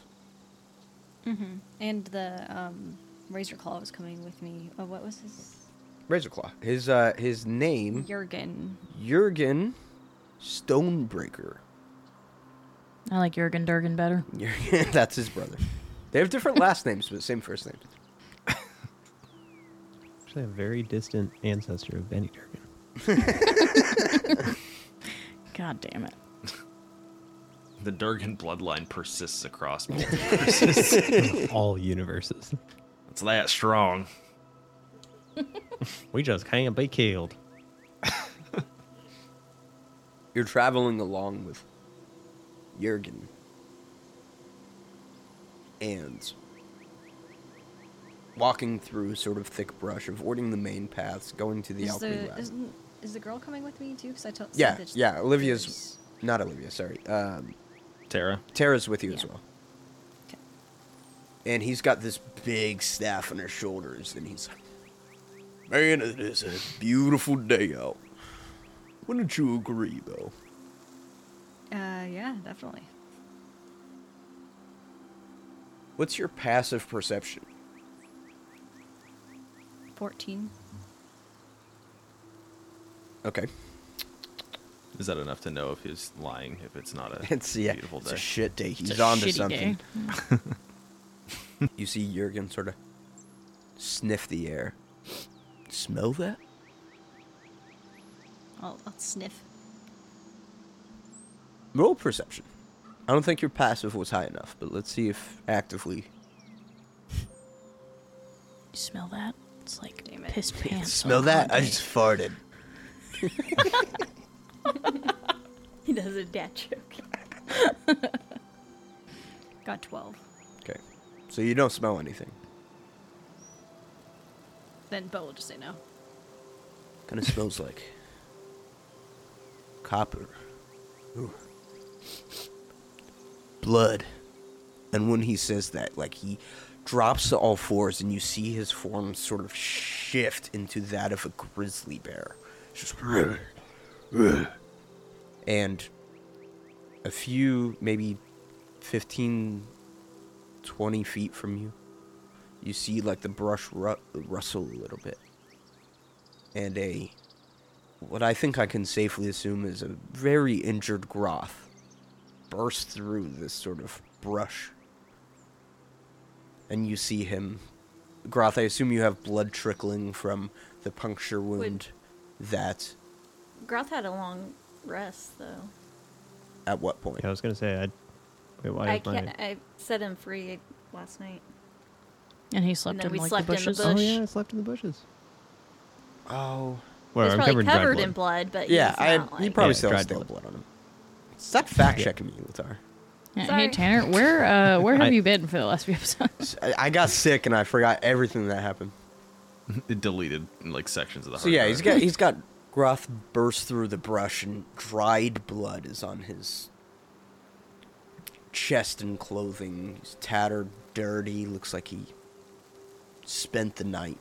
Mm-hmm. And the um, Razorclaw was coming with me. Oh, what was his? Razorclaw. His uh, his name. Jurgen. Jurgen Stonebreaker. I like Jurgen Durgan better. That's his brother. They have different last names, but same first name. Actually, a very distant ancestor of Benny Durgan. God damn it. The Durgan bloodline persists across universes. All universes. It's that strong. We just can't be killed. You're traveling along with Jurgen. And walking through sort of thick brush, avoiding the main paths, going to the alchemy lab. Is, is the girl coming with me, too? Because I told. Yeah, that yeah, Olivia's... Not Olivia, sorry. Um... Tara. Tara's with you yeah. as well. Okay. And he's got this big staff on her shoulders, and he's like, "Man, it is a beautiful day out. Wouldn't you agree, though?" Uh, yeah, definitely. What's your passive perception? fourteen. Okay. Is that enough to know if he's lying, if it's not a it's, yeah, beautiful day? It's a shit day. He's on to something. You see Jurgen sort of sniff the air. Smell that? I'll, I'll sniff. Roll perception. I don't think your passive was high enough, but let's see if actively... You smell that? It's like Damn piss it. pants. Smell that? Monday. I just farted. He does a dad joke. Got twelve. Okay. So you don't smell anything. Then Beau will just say no. Kind of smells like copper. Ooh. Blood. And when he says that, like, he drops to all fours and you see his form sort of shift into that of a grizzly bear. It's just... And a few, maybe fifteen, twenty feet from you, you see like the brush ru- rustle a little bit. And a, what I think I can safely assume is a very injured Groth burst through this sort of brush. And you see him. Groth, I assume you have blood trickling from the puncture wound Would- that... Groth had a long rest, though. At what point? Yeah, I was going to say, I... Wait, why I, can't, my... I set him free last night. And he slept and in, we like, slept the bushes? In the bush. Oh, yeah, I slept in the bushes. Oh. Well, he was I'm probably covered in blood, in blood but yeah, I, not, like... he probably yeah, still has blood. blood on him. Stop fact-checking me, Latar. Yeah, hey, Tanner, where uh, where have I, you been for the last few episodes? I got sick, and I forgot everything that happened. It deleted, like, sections of the heart. So, yeah, he's got he's got... Groth bursts through the brush, and dried blood is on his chest and clothing. He's tattered, dirty. Looks like he spent the night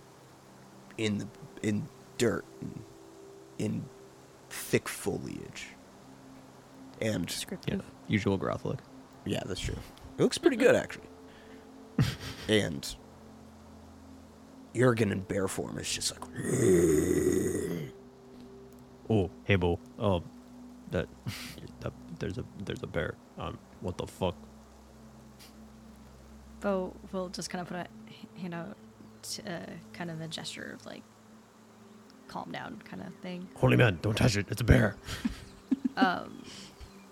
in the in dirt, and in thick foliage. And descriptive, yeah, usual Groth look. Yeah, that's true. It looks pretty good, actually. And Jurgen in bear form is just like. Oh, hey, Beau. Um, that, that there's a there's a bear. Um, what the fuck? Beau will just kind of put a hand out, to, uh, kind of a gesture of like, calm down, kind of thing. Holy man, don't touch it! It's a bear. um,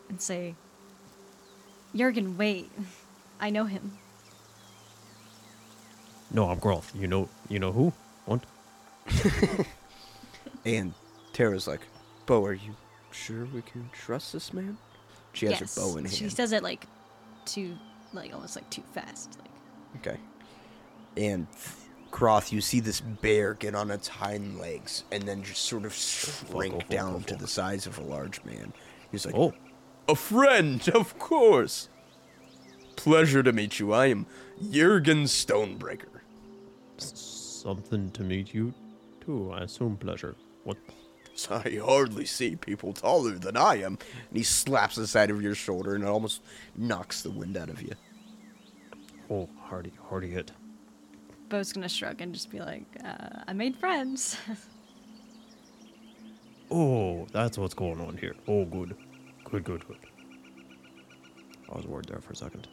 and say, Jurgen, wait. I know him. No, I'm Groth. You know, you know who? What? And Tara's like, Beau, are you sure we can trust this man? She has yes. her bow in hand. She says it like too, like almost like too fast. Like. Okay. And Groth, you see this bear get on its hind legs and then just sort of shrink oh, oh, down oh, oh, oh. to the size of a large man. He's like, "Oh, a friend, of course. Pleasure to meet you. I am Jurgen Stonebreaker." Something to meet you, too. I assume pleasure. What? I hardly see people taller than I am. And he slaps the side of your shoulder and it almost knocks the wind out of you. Oh, hardy, hardy hit. Beau's gonna shrug and just be like, uh, I made friends. Oh, that's what's going on here. Oh, good. Good, good, good. I was worried there for a second.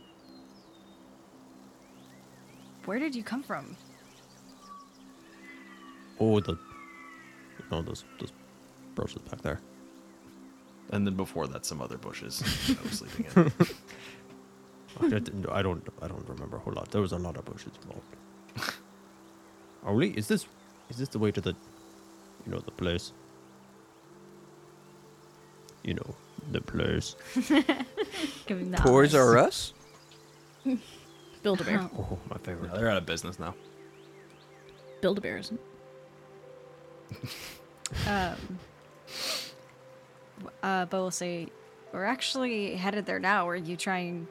Where did you come from? Oh, the... No, those, those bushes back there. And then before that, some other bushes I was sleeping in. I, didn't, I, don't, I don't remember a whole lot. There was a lot of bushes involved. Oh, really? Is this is this the way to the, you know, the place? You know, the place. Giving the Tours R Us? Build-A-Bear. Oh, my favorite. No, they're out of business now. Build-A-Bear isn't. um, uh, Beau will say, we're actually headed there now. Were you trying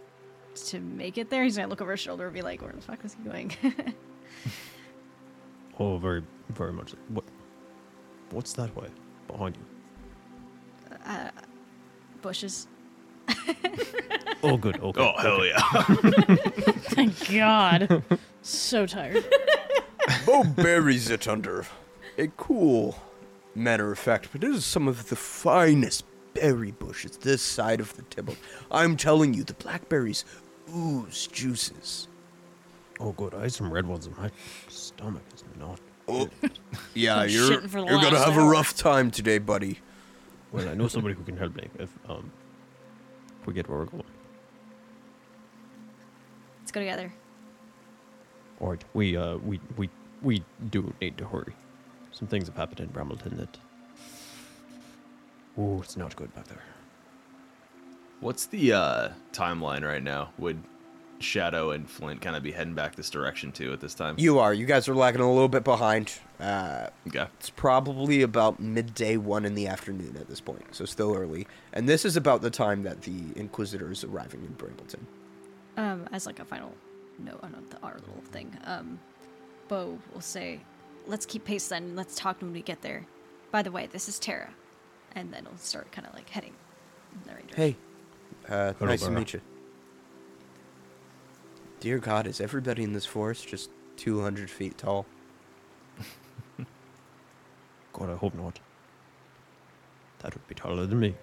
to make it there? He's going to look over his shoulder and be like, where the fuck was he going? Oh, very, very much. What? What's that way behind you? Uh, bushes. Oh, good. Okay. Oh, hell okay. yeah! Thank God. So tired. Beau buries it under a cool matter of fact, but it is some of the finest berry bushes this side of the Tibble. I'm telling you, the blackberries ooze juices. Oh, good. I had some red ones in my stomach. It's not good. Oh, yeah, you're you're going to have hour. a rough time today, buddy. Well, I know somebody who can help me if, um, if we get where we're going. Let's go together. All right. We, uh, we, we, we do need to hurry. Some things have happened in Brambleton that... Ooh, it's not good back there. What's the uh, timeline right now? Would... Shadow and Flint kind of be heading back this direction too at this time. You are. You guys are lagging a little bit behind. Uh, okay. It's probably about midday, one in the afternoon at this point, so still early. And this is about the time that the Inquisitor is arriving in Brambleton. Um, as like a final note on our little thing, um, Beau will say, "Let's keep pace then, and let's talk when we get there. By the way, this is Tara," and then we'll start kind of like heading in the right direction. Hey, uh, Hello, nice Tara. to meet you. Dear God, is everybody in this forest just two hundred feet tall? God, I hope not. That would be taller than me.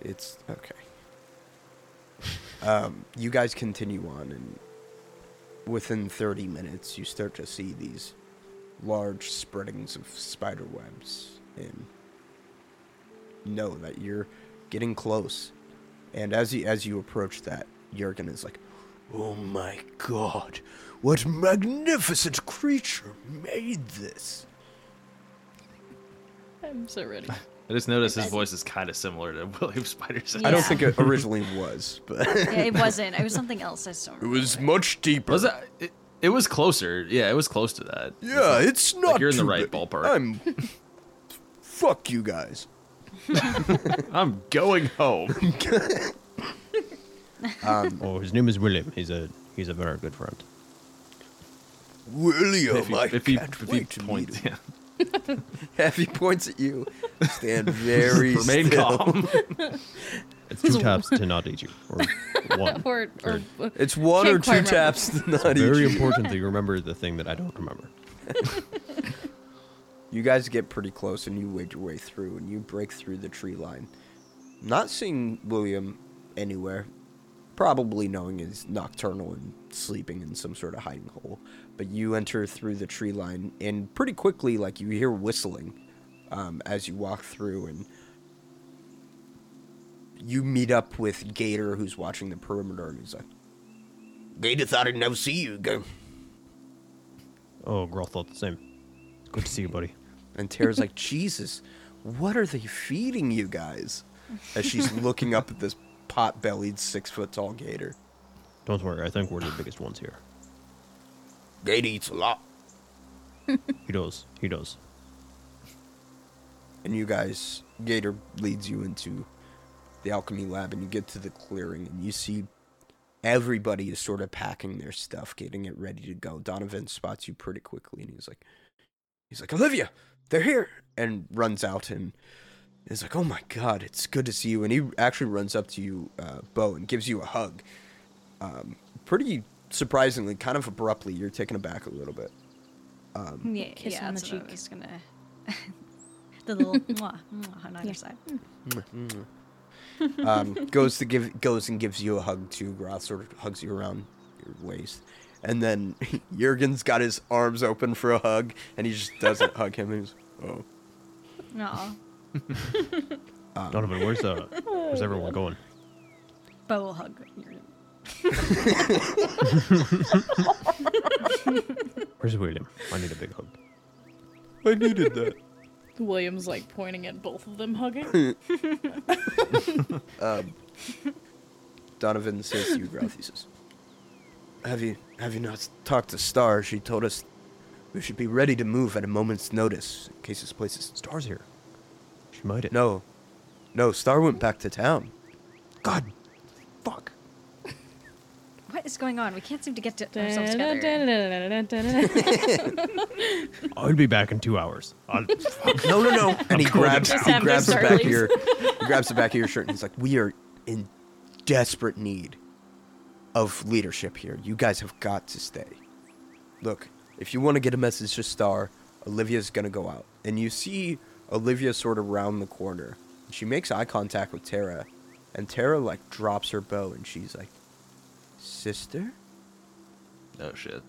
It's... okay. Um, you guys continue on, and within thirty minutes, you start to see these large spreadings of spider webs, and know that you're getting close. And as you, as you approach that, Jurgen is like, "Oh my God, what magnificent creature made this?" I'm so ready. I just noticed his voice is kind of similar to William Spider's. Yeah. I don't think it originally was, but yeah, it wasn't. It was something else. I still remember. It was much deeper. Was that, it, it was closer. Yeah, it was close to that. Yeah, it's, like, it's not. Like you're in the right big. ballpark. I'm. Fuck you guys. I'm going home. Um, oh, his name is William. He's a he's a very good friend. William, if he, I if can't he, wait if he to point, meet him. Yeah. If he points at you, stand very Remain still. calm. It's two taps to not eat you, or one. or, or, or, it's one or two remember. taps to not it's eat very you. Very important that you remember the thing that I don't remember. You guys get pretty close, and you wade your way through, and you break through the tree line. Not seeing William anywhere. Probably knowing he's nocturnal and sleeping in some sort of hiding hole. But you enter through the tree line, and pretty quickly, like, you hear whistling um, as you walk through, and you meet up with Gator, who's watching the perimeter, and he's like, "Gator thought I'd never see you again." Oh, Groth thought the same. "Good to see you, buddy." And Tara's like, "Jesus, what are they feeding you guys?" as she's looking up at this pot-bellied, six-foot-tall gator. Don't worry, I think we're the biggest ones here. Gator eats a lot. He does. He does. And you guys, Gator leads you into the alchemy lab, and you get to the clearing, and you see everybody is sort of packing their stuff, getting it ready to go. Donovan spots you pretty quickly, and he's like, he's like, Olivia, they're here, and runs out and is like, oh my God, it's good to see you. And he actually runs up to you, uh, Beau, and gives you a hug. Um, pretty surprisingly, kind of abruptly, you're taken aback a little bit. Um, yeah, kiss yeah, on the cheek. I was gonna... the little mwah, mwah on either yeah. side. Mm. um, goes to give, goes and gives you a hug too. Groth sort of hugs you around your waist, and then Jurgen's got his arms open for a hug, and he just doesn't hug him. And he's oh, no. um, Donovan, where's the where's everyone going? Beau will hug Jurgen. Where's William? I need a big hug. I needed that. William's like pointing at both of them hugging. um, Donovan says to you, Groth, he says, have you, have you not talked to Star? She told us we should be ready to move at a moment's notice in case this place is... Star's here. She might have. No. No, Star went back to town. God. Fuck. What is going on? We can't seem to get to ourselves together. I'll be back in two hours. I'll, no, no, no. And he grabs, he grabs the back of your, he grabs the back of your shirt, and he's like, "We are in desperate need of leadership here. You guys have got to stay. Look, if you want to get a message to Star, Olivia's gonna go out." And you see Olivia sort of round the corner. She makes eye contact with Tara, and Tara like drops her Beau, and she's like, sister? Oh, shit.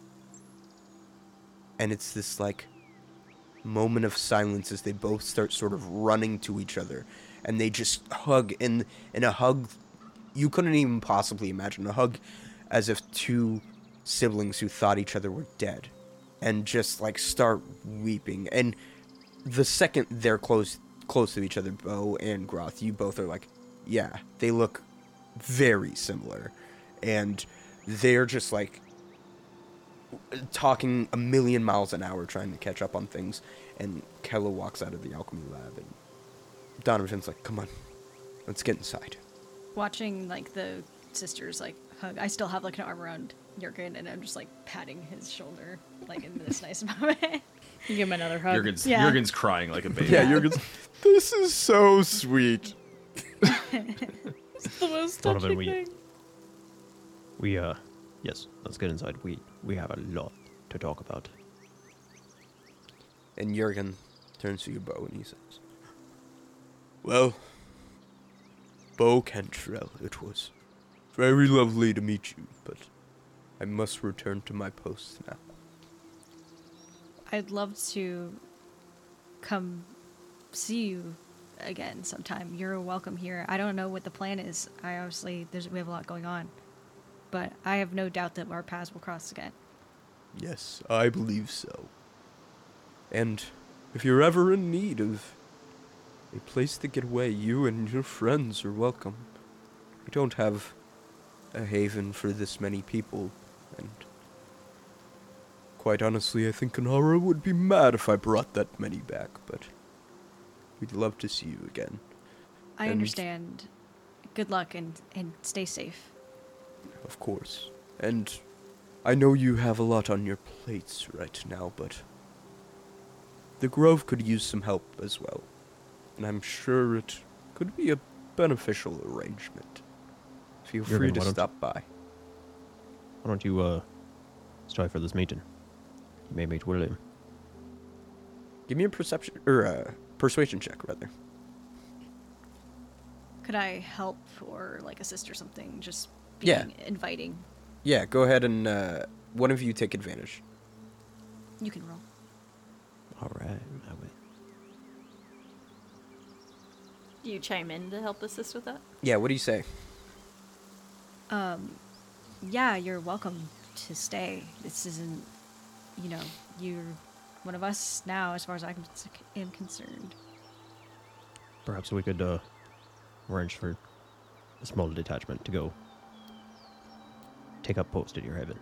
And it's this, like, moment of silence as they both start sort of running to each other. And they just hug, and, and a hug you couldn't even possibly imagine. A hug as if two siblings who thought each other were dead. And just, like, start weeping. And the second they're close close to each other, Beau and Groth, you both are like, yeah, they look very similar. And they're just, like, talking a million miles an hour trying to catch up on things. And Kella walks out of the alchemy lab, and Donovan's like, come on, let's get inside. Watching, like, the sisters, like, hug, I still have, like, an arm around Jurgen, and I'm just, like, patting his shoulder, like, in this nice moment. You give him another hug. Jurgen's, yeah. Jurgen's crying like a baby. Yeah, Jurgen's, this is so sweet. It's the most touching thing. We, uh, yes, let's get inside. We we have a lot to talk about. And Jurgen turns to you, Beau, and he says, well, Beau Cantrell, it was very lovely to meet you, but I must return to my post now. I'd love to come see you again sometime. You're welcome here. I don't know what the plan is. I obviously, there's we have a lot going on. But I have no doubt that our paths will cross again. Yes, I believe so. And if you're ever in need of a place to get away, you and your friends are welcome. We don't have a haven for this many people, and quite honestly, I think Kanara would be mad if I brought that many back, but we'd love to see you again. I and understand. Good luck and, and stay safe. Of course. And I know you have a lot on your plates right now, but the Grove could use some help as well. And I'm sure it could be a beneficial arrangement. Feel Jurgen, free to stop by. Why don't you, uh, stay for this meeting? You may meet William. Give me a perception, or uh, persuasion check, rather. Could I help or, like, assist or something? Just... being yeah. inviting. Yeah, go ahead and uh, one of you take advantage. You can roll. All right, I will. Do you chime in to help assist with that? Yeah, what do you say? Um, yeah, you're welcome to stay. This isn't, you know, you're one of us now as far as I am concerned. Perhaps we could uh, arranged for a small detachment to go take up post at your haven.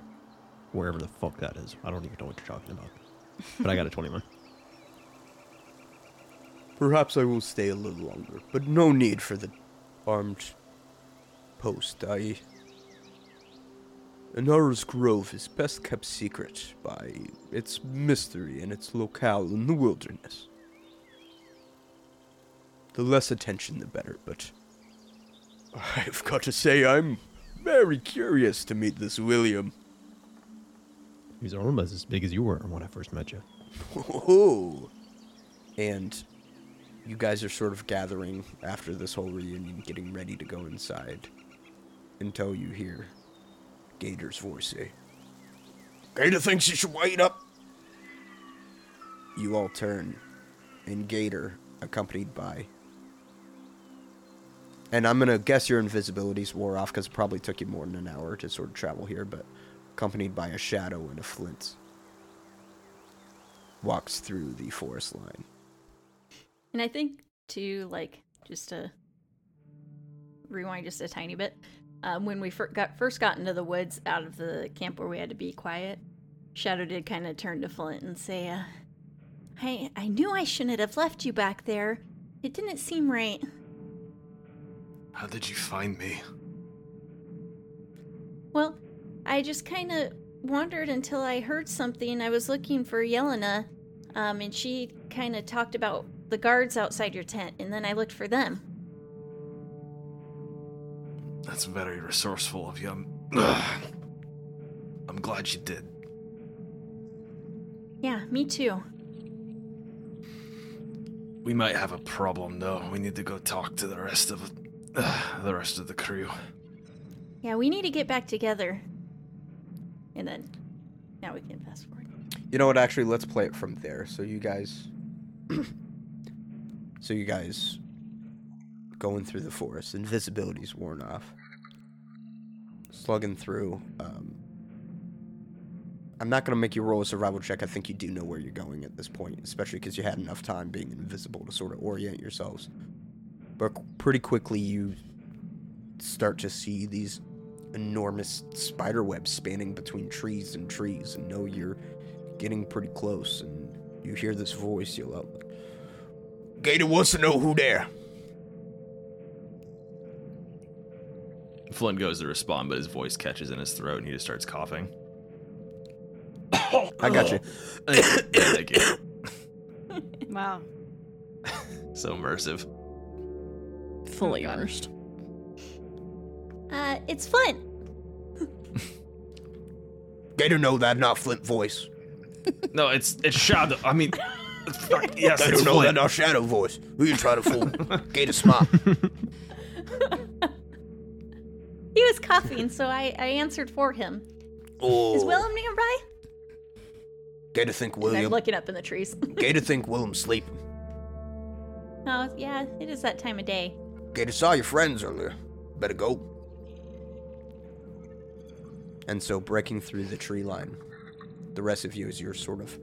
Wherever the fuck that is. I don't even know what you're talking about. But I got a twenty-one. Perhaps I will stay a little longer, but no need for the armed post. I... Anara's Grove is best kept secret by its mystery and its locale in the wilderness. The less attention, the better, but I've got to say I'm very curious to meet this William. He was almost as big as you were when I first met you. Oh! And you guys are sort of gathering after this whole reunion, getting ready to go inside until you hear Gator's voice, eh? Gator thinks you should wait up. You all turn, and Gator, accompanied by... And I'm going to guess your invisibility's wore off, because it probably took you more than an hour to sort of travel here, but accompanied by a Shadow and a Flint, walks through the forest line. And I think, too, like, just to rewind just a tiny bit... Um, when we fir- got, first got into the woods out of the camp where we had to be quiet, Shadow did kind of turn to Flint and say, uh, I, I knew I shouldn't have left you back there. It didn't seem right. How did you find me? Well, I just kind of wandered until I heard something. I was looking for Yelena, um, and she kind of talked about the guards outside your tent, and then I looked for them. That's very resourceful of you. I'm, I'm glad you did. Yeah, me too. We might have a problem, though. We need to go talk to the rest of uh, the rest of the crew. Yeah, we need to get back together. And then, now we can fast forward. You know what? Actually, let's play it from there. So you guys, so you guys. going through the forest, invisibility's worn off, slugging through. um, I'm not going to make you roll a survival check. I think you do know where you're going at this point, especially because you had enough time being invisible to sort of orient yourselves, but pretty quickly you start to see these enormous spider webs spanning between trees and trees, and know you're getting pretty close, and you hear this voice yell out, Gator wants to know who there. Flynn goes to respond, but his voice catches in his throat, and he just starts coughing. I got you. Thank you. Wow. So immersive. Fully immersed. Uh, it's Flint. Gator, know that, not Flint voice. No, it's it's Shadow. I mean, fuck, yes, Gator, it's know Flint. That, not Shadow voice. Who you trying to fool? Gator smart. He was coughing, so I, I answered for him. Oh. Is Willem nearby? Gator think William. And I'm looking up in the trees. Gator think William's sleeping. Oh, yeah, it is that time of day. Gator saw your friends earlier. Better go. And so, breaking through the tree line, the rest of you, as you're sort of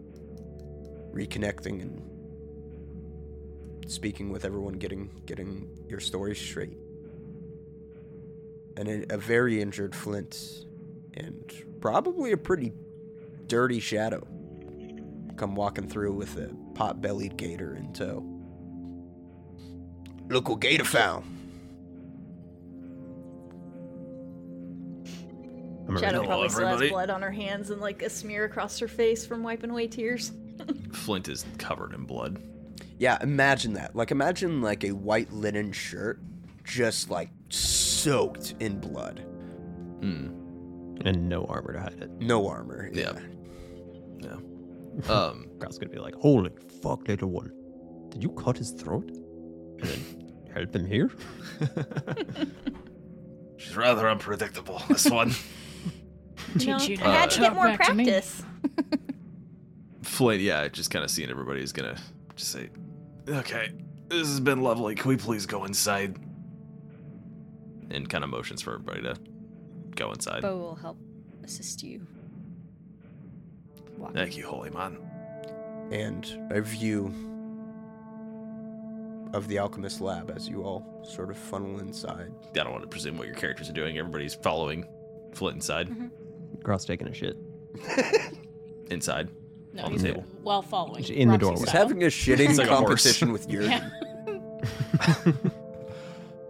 reconnecting and speaking with everyone, getting getting your story straight. And a very injured Flint and probably a pretty dirty Shadow come walking through with a pot-bellied Gator in tow. Look what Gator found. Shadow probably still has blood on her hands and like a smear across her face from wiping away tears. Flint is covered in blood. Yeah, imagine that. Like, imagine like a white linen shirt just like soaked in blood. Mm. And no armor to hide it. No armor. Yeah. Yeah. yeah. Um, Groth's gonna be like, holy fuck, little one. Did you cut his throat? And then help him here? She's rather unpredictable, this one. No, I had to get more practice. Flint, yeah, just kind of seeing everybody is gonna just say, okay, this has been lovely. Can we please go inside? And kind of motions for everybody to go inside. Beau will help assist you. Walk. Thank you, holy man. And a view of the alchemist lab as you all sort of funnel inside. I don't want to presume what your characters are doing. Everybody's following Flint inside. Mm-hmm. Groth's taking a shit. Inside. No, on the table. While following. In Roxy the doorway. He's having a shitting like competition a with Yuri. Yeah.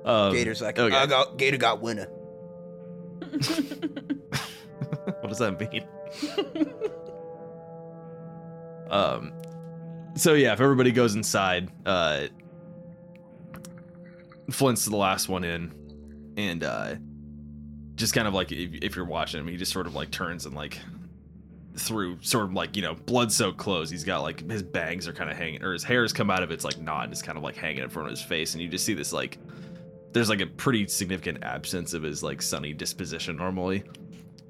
um, Gator's like, okay. I got, Gator got winner. What does that mean? um. So yeah, if everybody goes inside, uh, Flint's the last one in, and uh, just kind of like if, if you're watching him, he just sort of like turns and like through sort of like, you know, blood-soaked clothes. He's got like his bangs are kind of hanging, or his hair's come out of its like knot and it's kind of like hanging in front of his face, and you just see this like there's like a pretty significant absence of his like sunny disposition normally,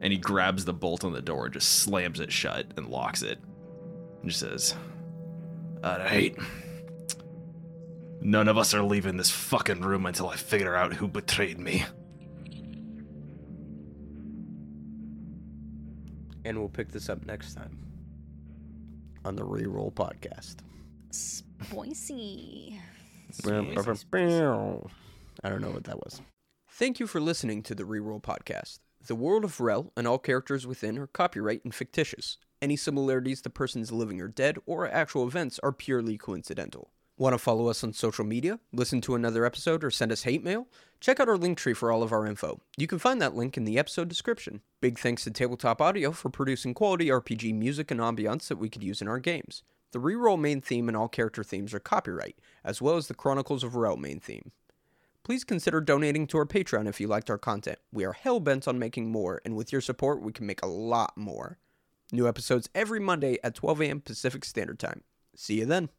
and he grabs the bolt on the door, just slams it shut and locks it, and just says, "All right, none of us are leaving this fucking room until I figure out who betrayed me." And we'll pick this up next time on the Reroll Podcast. Spoisy. I don't know what that was. Thank you for listening to the Reroll Podcast. The world of Rel and all characters within are copyright and fictitious. Any similarities to persons living or dead or actual events are purely coincidental. Want to follow us on social media, listen to another episode, or send us hate mail? Check out our link tree for all of our info. You can find that link in the episode description. Big thanks to Tabletop Audio for producing quality R P G music and ambiance that we could use in our games. The Reroll main theme and all character themes are copyright, as well as the Chronicles of Rel main theme. Please consider donating to our Patreon if you liked our content. We are hell-bent on making more, and with your support, we can make a lot more. New episodes every Monday at twelve a.m. Pacific Standard Time. See you then.